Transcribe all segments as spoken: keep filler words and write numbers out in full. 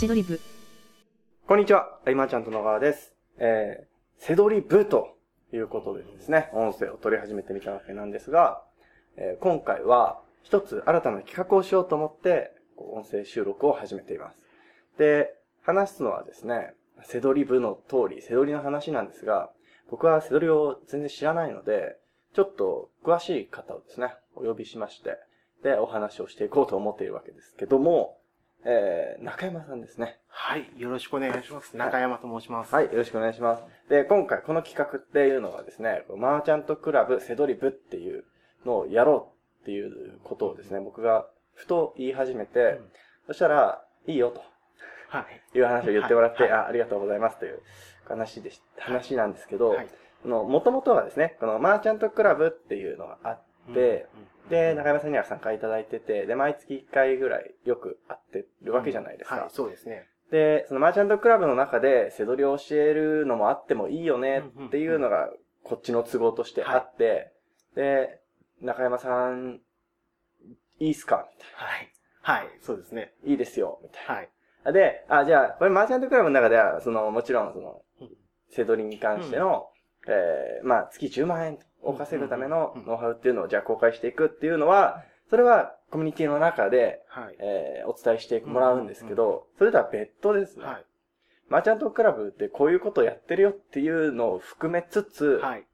セドリブ。こんにちは、今ちゃんと野川です、えー、セドリブということでですね、音声を取り始めてみたわけなんですが、えー、今回は一つ新たな企画をしようと思って音声収録を始めています。で、話すのはですね、セドリブの通り、セドリの話なんですが、僕はセドリを全然知らないので、ちょっと詳しい方をですね、お呼びしまして、で、お話をしていこうと思っているわけですけども、えー、中山さんですね。はい、よろしくお願いします。中山と申します。はい、よろしくお願いします。で、今回この企画っていうのはですね、マーチャントクラブセドリブっていうのをやろうっていうことをですね、僕がふと言い始めて、うん、そしたら、いいよと。はい。いう話を言ってもらって、はいはい、あ、ありがとうございますという話でし、話なんですけど、はい、の、もともとはですね、このマーチャントクラブっていうのがあって、うん、で、中山さんには参加いただいてて、で、毎月いっかいぐらいよく会ってるわけじゃないですか。うん、はい、そうですね。で、そのマーチャントクラブの中で、セドリを教えるのもあってもいいよねっていうのが、こっちの都合としてあって、うんうんうん、で、中山さん、いいっすかみたいな。はい。はい、そうですね。いいですよ、みたいな。はい。で、あ、じゃあ、これマーチャントクラブの中では、その、もちろん、その、セドリに関しての、うん、えー、まあ、月じゅうまんえんを稼ぐためのノウハウっていうのを、じゃあ公開していくっていうのは、それはコミュニティの中で、はい、えー、お伝えしてもらうんですけど、うんうんうん、それとは別途ですね、はい。マーチャントクラブってこういうことをやってるよっていうのを含めつつ、はい、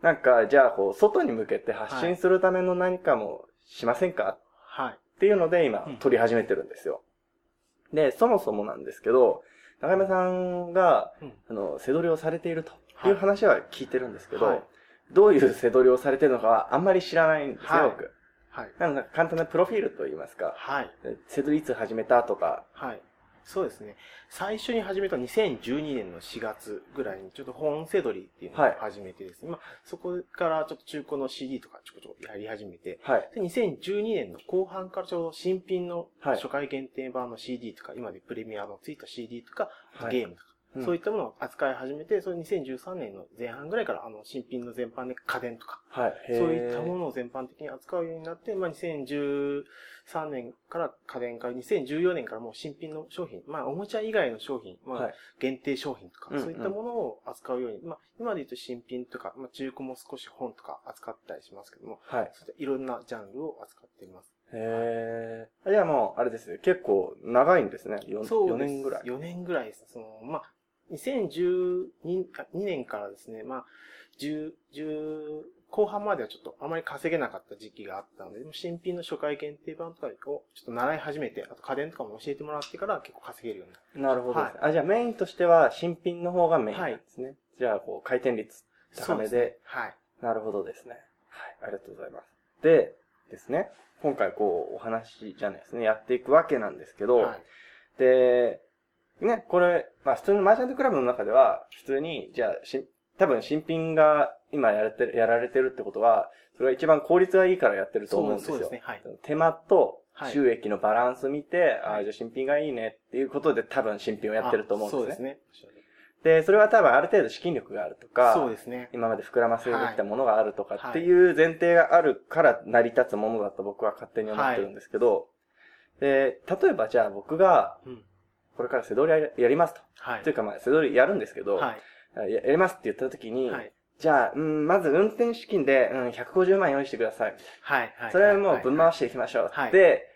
なんか、じゃあ、こう、外に向けて発信するための何かもしませんか、はい、っていうので、今、撮り始めてるんですよ。で、そもそもなんですけど、中山さんが、うん、あの、セドリをされているという話は聞いてるんですけど、はい、どういうセドリをされているのかはあんまり知らないんですよ、はい、僕。はい。なので、簡単なプロフィールといいますか、はい。セドリいつ始めたとか。はい。そうですね。最初に始めたにせんじゅうにねんのしがつぐらいに、ちょっと本セドリっていうのを始めてですね、はい、まあ、そこからちょっと中古の シーディー とかちょこちょこやり始めて、はい、でにせんじゅうにねんの後半からちょうど新品の初回限定版の シーディー とか、はい、今でプレミアのついた シーディー とか、はい、ゲームとか、うん、そういったものを扱い始めて、それにせんじゅうさんねんの前半ぐらいから、あの、新品の全般で家電とか、はい、そういったものを全般的に扱うようになって、まあ、にせんじゅうさんねんから家電から、にせんじゅうよねんからもう新品の商品、まあ、おもちゃ以外の商品、まあ、限定商品とか、はい、そういったものを扱うように、うんうん、まあ、今で言うと新品とか、まあ、中古も少し本とか扱ったりしますけども、はい。そういったいろんなジャンルを扱っています。へぇー。じゃあもう、あれですよ。結構長いんですね。よん、そうです。よねんぐらい。よねんぐらいです。その、まあ、にせんじゅうにねんからですね、まあ、じゅう、じゅう、後半まではちょっとあまり稼げなかった時期があったので、でも新品の初回限定版とかをちょっと習い始めて、あと家電とかも教えてもらってから結構稼げるようになった。なるほどですね、はい。あ、じゃあメインとしては新品の方がメインなんですね。はい、じゃあ、こう、回転率高めで。そうですね。はい。なるほどですね。はい。ありがとうございます。で、ですね。今回こうお話じゃないですね、やっていくわけなんですけど、はい、で、ね、これ、まあ普通のマーチャントクラブの中では、普通に、じゃあし、多分新品が今やられてる、やられてるってことは、それが一番効率がいいからやってると思うんですよ。そうですね、はい。手間と収益のバランス見て、はい、ああ、じゃあ新品がいいねっていうことで多分新品をやってると思うんですね。そうですね。で、それは多分ある程度資金力があるとか、そうですね。今まで膨らませてきたものがあるとかっていう前提があるから成り立つものだと僕は勝手に思ってるんですけど、はい、で、例えばじゃあ僕が、これからセドリやりますと。はい。というかまあセドリやるんですけど、はい、やりますって言った時に、はい、じゃあ、うん、まず運転資金で、うん、ひゃくごじゅうまん用意してください。はい。はい、それはもうぶん回していきましょうって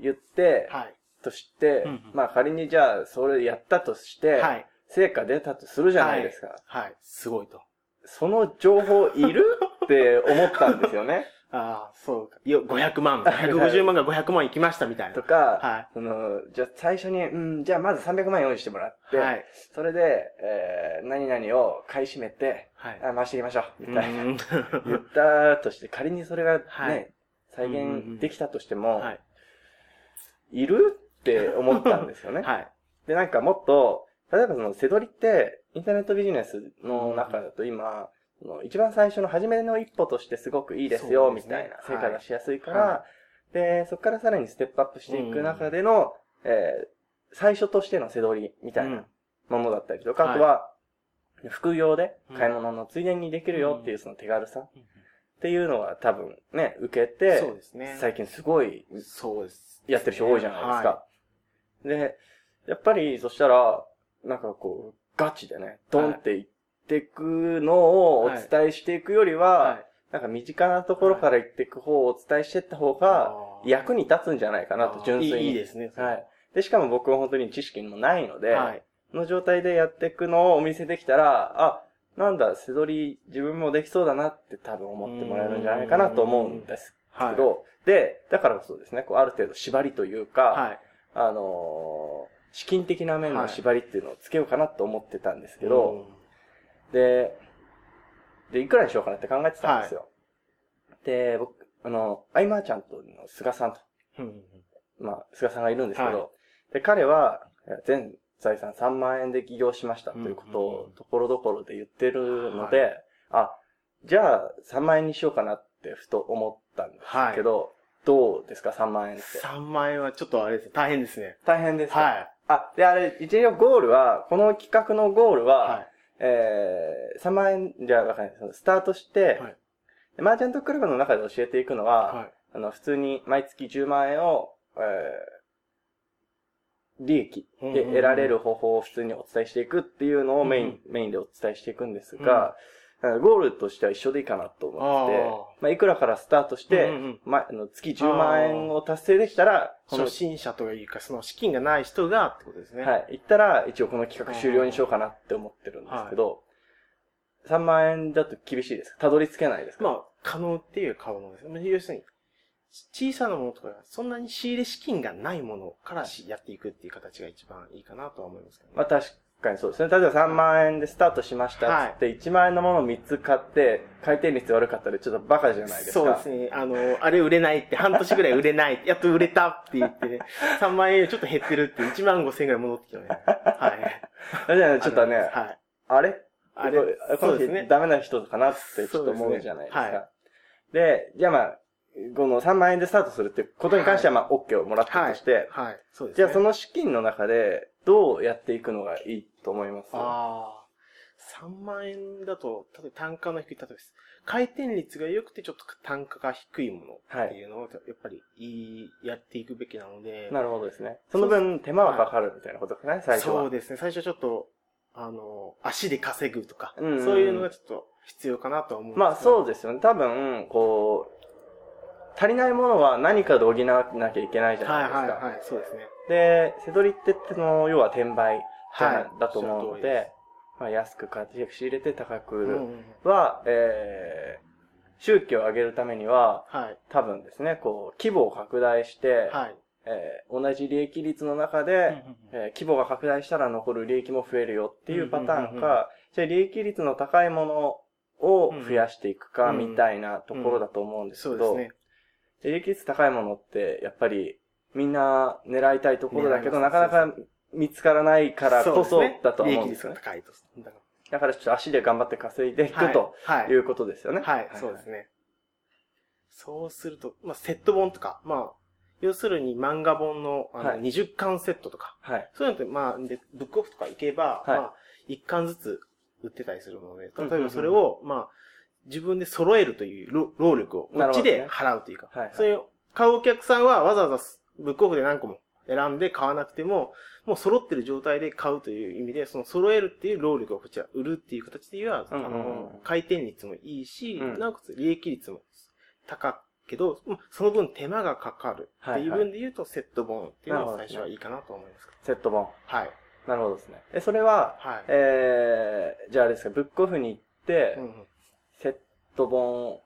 言って、はい、として、うんうん、まあ仮にじゃあそれやったとして、はい成果出たとするじゃないですか。はい。はい、すごいと。その情報いるって思ったんですよね。ああ、そうか。よ、ごひゃくまん。ひゃくごじゅうまんがごひゃくまんいきましたみたいな。とか、はい。その、じゃあ最初に、うん、じゃあまずさんびゃくまん用意してもらって、はい。それで、えー、何々を買い占めて、はい。あ回していきましょう。みたいな。言ったとして、仮にそれがね、はい、再現できたとしても、はい。いるって思ったんですよね。はい。で、なんかもっと、例えばそのセドリってインターネットビジネスの中だと今、うん、その一番最初の初めの一歩としてすごくいいですよみたいな成果がしやすいから、はい、でそこからさらにステップアップしていく中での、うんえー、最初としてのセドリみたいなものだったりとか、うん、あとは副業で買い物のついでにできるよっていうその手軽さっていうのが多分ね受けて、そうですね、最近すごいやってる人多いじゃないですか。そうですね。はい。でやっぱり、そしたら、なんかこう、ガチでね、ドンっていってくのをお伝えしていくよりは、はいはい、なんか身近なところからいっていく方をお伝えしていった方が、役に立つんじゃないかなと、純粋に。いいですね。はい。で、しかも僕は本当に知識もないので、はい、の状態でやっていくのをお見せできたら、あ、なんだ、背取り自分もできそうだなって多分思ってもらえるんじゃないかなと思うんですけど、はい、で、だからこそですね、こうある程度縛りというか、はい、あのー、資金的な面の縛りっていうのをつけようかなと思ってたんですけど、はい、で、で、いくらにしようかなって考えてたんですよ。はい、で、僕、あの、アイマーちゃんとの菅さんと、まあ、菅さんがいるんですけど、はい、で、彼は、全財産さんまんえんで起業しましたということを、ところどころで言ってるので、はい、あ、じゃあ、さんまんえんにしようかなってふと思ったんですけど、はい、どうですか、さんまんえんって。さんまんえんはちょっとあれですね、大変ですね。大変です。はい。あ、で、あれ、一応ゴールは、この企画のゴールは、はい、えー、さんまんえんじゃわかんないです。スタートして、はい、マーチャントクラブの中で教えていくのは、はい、あの、普通に毎月じゅうまんえんを、えー、利益で得られる方法を普通にお伝えしていくっていうのをメイン、うん、メインでお伝えしていくんですが、うん、ゴールとしては一緒でいいかなと思って、あ、まあ、いくらからスタートして、うんうん、ま、あの月じゅうまんえんを達成できたら、初心者というか、その資金がない人がってことですね。はい。行ったら、一応この企画終了にしようかなって思ってるんですけど、はい、さんまんえんだと厳しいですか？たどり着けないですか？まあ、可能っていう可能です。要するに、小さなものとか、そんなに仕入れ資金がないものからやっていくっていう形が一番いいかなとは思いますけどね。まあ、確かにそうですね。例えばさんまんえんでスタートしましたって、はい、いちまんえんのものをみっつ買って、回転率悪かったらちょっとバカじゃないですか。そうですね。あの、あれ売れないって、半年ぐらい売れない、やっと売れたって言って、ね、さんまん円よりちょっと減ってるって、いちまんごせんえんぐらい戻ってきたね。はい。じゃあちょっとね、はい、あれあれ、この人ダメな人かなってちょっと思うじゃないですか。で, すね、はい、で、じゃあまあ、このさんまんえんでスタートするってことに関してはまあ OK をもらったとして、はいはい、そうですね、じゃあその資金の中でどうやっていくのがいいと思います？ああ、さんまんえんだと、例えば単価の低い、例えば回転率が良くてちょっと単価が低いものっていうのをやっぱりいいやっていくべきなので。なるほどですね。その分手間はかかるみたいなことですね、はい、最初は。そうですね、最初ちょっとあの、足で稼ぐとか、うんうん、そういうのがちょっと必要かなとは思うんですけど。まあそうですよね。多分、こう、足りないものは何かで補わなきゃいけないじゃないですか。はいはいはい、そうですね。で、背取りってその、要は転売だと思うので、はい、まあ、安く買って仕入れて高く売るは、うんうんうん、えー、収益を上げるためには、はい、多分ですね、こう、規模を拡大して、はい、えー、同じ利益率の中で、うんうんうん、えー、規模が拡大したら残る利益も増えるよっていうパターンか、うんうんうんうん、じゃあ利益率の高いものを増やしていくかみたいなところだと思うんですけど、利益率高いものってやっぱりみんな狙いたいところだけどなかなか見つからないからこそだと思うんですよね。そうですね。利益率が高いと。だからちょっと足で頑張って稼いでいく、はい、ということですよね。はい、はいはい、そうですね。そうすると、まあ、セット本とか、まあ、要するに漫画本のあのにじゅっかんセットとか、はい、そういうのって、まあ、でブックオフとか行けば、はい、まあ、いっかんずつ売ってたりするので、例えばそれを、うんうんうん、まあ、自分で揃えるという労力をこっちで払うというか、ね、はいはい、そういう買うお客さんはわざわざブックオフで何個も選んで買わなくても、もう揃ってる状態で買うという意味で、その揃えるっていう労力をこっちは売るっていう形では、うんうんうん、あの回転率もいいし、うん、なおかつ利益率も高く、けど、その分手間がかかるっていう分で言うとセット本っていうのが最初はいいかなと思います。セット本。はい。なるほどですね。え、それは、はい、えー、じゃああれですか、ブックオフに行って、うんうん、セット本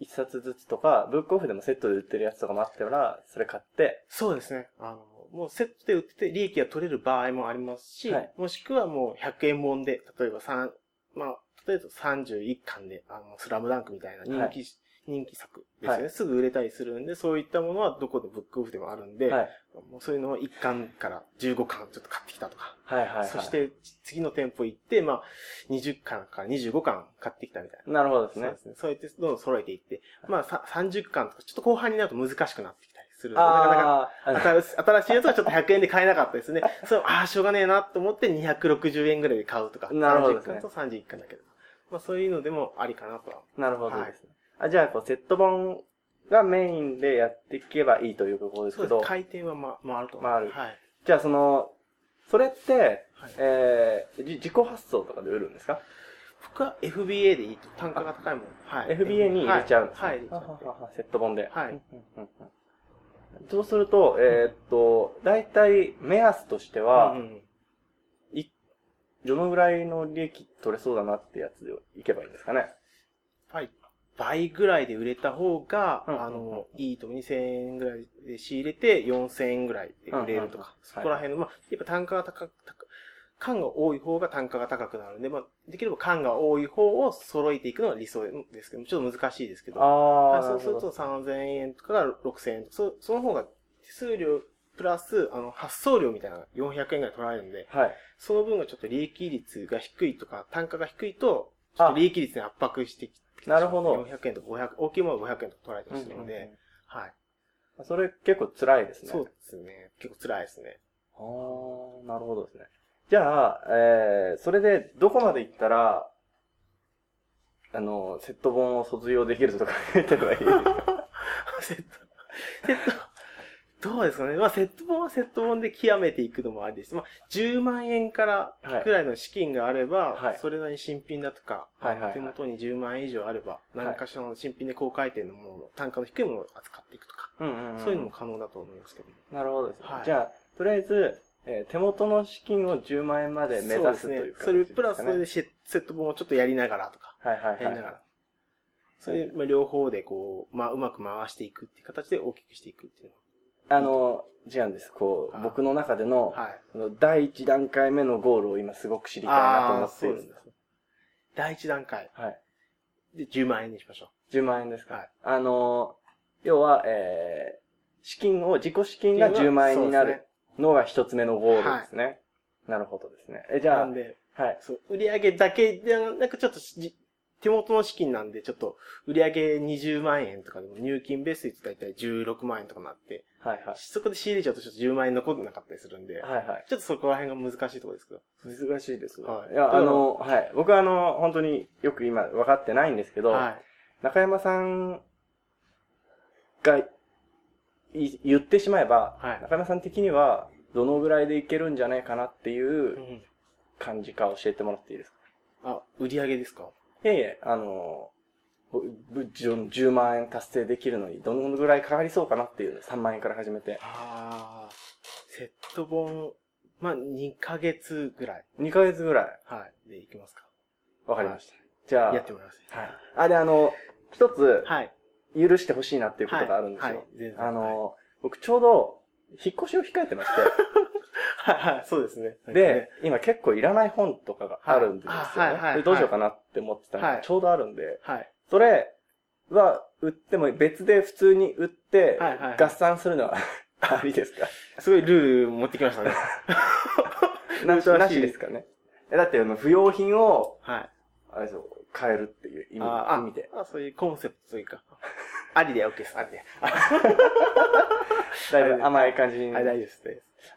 一冊ずつとか、ブックオフでもセットで売ってるやつとかもあったら、それ買って。そうですね。あの、もうセットで売ってて利益が取れる場合もありますし、はい、もしくはもうひゃくえん本で、例えばさん、まあ、例えばさんじゅういっかんで、あの、スラムダンクみたいな人気、はい、人気作ですよね、はい。すぐ売れたりするんで、そういったものはどこでブックオフでもあるんで、はい、もうそういうのをいっかんからじゅうごかんちょっと買ってきたとか、はいはいはい、そして次の店舗行って、まあ、にじゅっかんからにじゅうごかん買ってきたみたいな。なるほどですね。そうですね。そうやってどんどん揃えていって、まあさんじゅっかんとか、ちょっと後半になると難しくなってきたりするので、あ、なかなか新しいやつはちょっとひゃくえんで買えなかったですね。そう、ああ、しょうがねえなと思ってにひゃくろくじゅうえんぐらいで買うとか、なるほどですね、さんじゅっかんとさんじゅういっかんだけど。まあそういうのでもありかなとは。なるほどですね。はい、あ、じゃあこうセット本がメインでやっていけばいいということですけど、そうです、回転はま回ると思う。回る。はい。じゃあそのそれって、はいえー、自己発送とかで売るんですか？僕は エフビーエー でいいと、単価が高いもん、はい、エフビーエー に入れちゃうんです、ね、はい、はい、はははセット本で、はい、そうするとえー、っとだいたい目安としては、うんうんどのぐらいの利益取れそうだなってやつでいけばいいんですかね。はい。倍ぐらいで売れた方が、うんうんうん、あの、いいとにせんえんぐらいで仕入れてよんせんえんぐらいで売れるとか、うんうんうん、そこら辺の、はい、まあ、やっぱ単価が高く、缶が多い方が単価が高くなるんで、まあ、できれば缶が多い方を揃えていくのが理想ですけど、ちょっと難しいですけど、あそうするとさんぜんえんとかろくせんえんとか、そ、その方が手数料、プラス、あの、発送料みたいなのがよんひゃくえんぐらい取られるんで、はい、その分がちょっと利益率が低いとか、単価が低いと、ちょっと利益率に圧迫してきて、なるほど。よんひゃくえんとかごひゃく、大きいものはごひゃくえんとか取られてますので、うんうんうん、はい。それ結構辛いですね。そうですね。結構辛いですね。あー、なるほどですね。じゃあ、えー、それでどこまで行ったら、あの、セット本を卒業できるとか言ってればいいですか？セット、セット。どうですかね。まあ、セット本はセット本で極めていくのもありです。まあ、じゅうまんえんからくらいの資金があれば、はい、それなりに新品だとか、はい、手元にじゅうまんえん以上あれば、はい、何かしらの新品で高回転のものの、単価の低いものを扱っていくとか、うんうんうん、そういうのも可能だと思いますけど。なるほどですね。はい、じゃあ、とりあえず、えー、手元の資金をじゅうまんえんまで目指すというか。そうですね。それプラスそれでセット本をちょっとやりながらとか、はいはいはい、やりながら。それで、まあ、両方でこう、まあ、うまく回していくっていう形で大きくしていくっていうの。あの、違うんです。こう、僕の中での、はい、第一段階目のゴールを今すごく知りたいなと思っているんです。第一段階。はい。で、じゅうまんえんにしましょう。じゅうまん円ですか。はい。あの、要は、えー、資金を、自己資金がじゅうまんえんになるのが一つ目のゴールですね。はい、なるほどですね。え、じゃあ、なんではい。そう、売上だけではなく、ちょっと、手元の資金なんで、ちょっと、売上にじゅうまんえんとかでも、入金ベース率だいたいじゅうろくまんえんとかなって、はいはい。そこで仕入れちゃうとちょっとじゅうまんえん残ってなかったりするんで、はいはい。ちょっとそこら辺が難しいところですけど。難しいです。はい。いや、あの、はい。僕はあの、本当によく今分かってないんですけど、はい。中山さんが言ってしまえば、はい。中山さん的には、どのぐらいでいけるんじゃないかなっていう感じか教えてもらっていいですか？うん、あ、売り上げですか？いやいや、あの、じゅうまんえん達成できるのにどのぐらいかかりそうかなっていう、さんまんえんから始めて。ああ、セット本、まあ、にかげつぐらい。にかげつぐらい。はい。で、いきますか。わかりました。じゃあ。やってもらいます。はい。あ、で、あの、一つ、はい。許してほしいなっていうことがあるんですよ。はい。はい、全然あの、はい、僕ちょうど、引っ越しを控えてまして。はいはい、そうですね。で、今結構いらない本とかがあるんですよね。はいはいはい、でどうしようかなって思ってたのが、はい、ちょうどあるんで、はい、それは売っても別で普通に売って、はいはい、合算するのはありですか？すごいルール持ってきましたね。なし、なしですかね。だってあの不要品を、はい、あれですよ、買えるっていう意味、あ意味で。あ、そういうコンセプトというか。ありで OK です、ありで。だいぶ甘い感じに。はい、大丈夫です。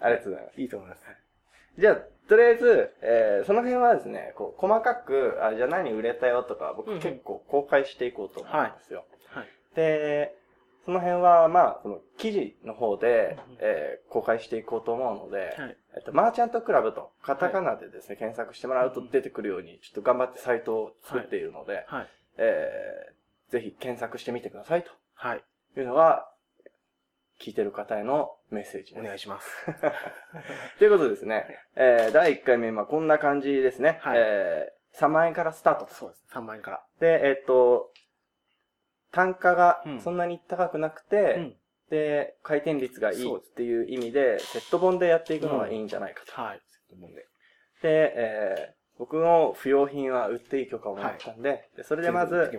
ありがとうございます。いいと思います。じゃあ、とりあえず、えー、その辺はですね、こう、細かく、あ、じゃあ何売れたよとか、僕結構公開していこうと思うんですよ。うんはい、で、その辺は、まあ、この記事の方で、うんえー、公開していこうと思うので、はい、えっと、マーチャントクラブとカタカナでですね、はい、検索してもらうと出てくるように、ちょっと頑張ってサイトを作っているので、はいはいえー、ぜひ検索してみてくださいと。はい。いうのは、聞いてる方へのメッセージです。お願いします。ということですね。えー、だいいっかいめ、まあこんな感じですね。はい、えー、さんまんえんからスタート。そうです。さんまんえんから。で、えー、っと、単価がそんなに高くなくて、うん、で、回転率がいいっていう意味で、セット本でやっていくのがいいんじゃないかと。うん、はい。セット本で。で、えー、僕の不要品は売っていい許可をもらったんで、はい、でそれでまず、はい、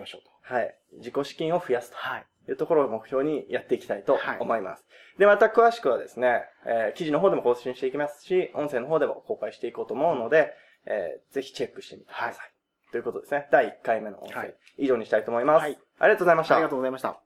自己資金を増やすと。はい。というところを目標にやっていきたいと思います。はい、で、また詳しくはですね、えー、記事の方でも更新していきますし、音声の方でも公開していこうと思うので、えー、ぜひチェックしてみてください。はい、ということですね。だいいっかいめの音声、はい、以上にしたいと思います、はい。ありがとうございました。ありがとうございました。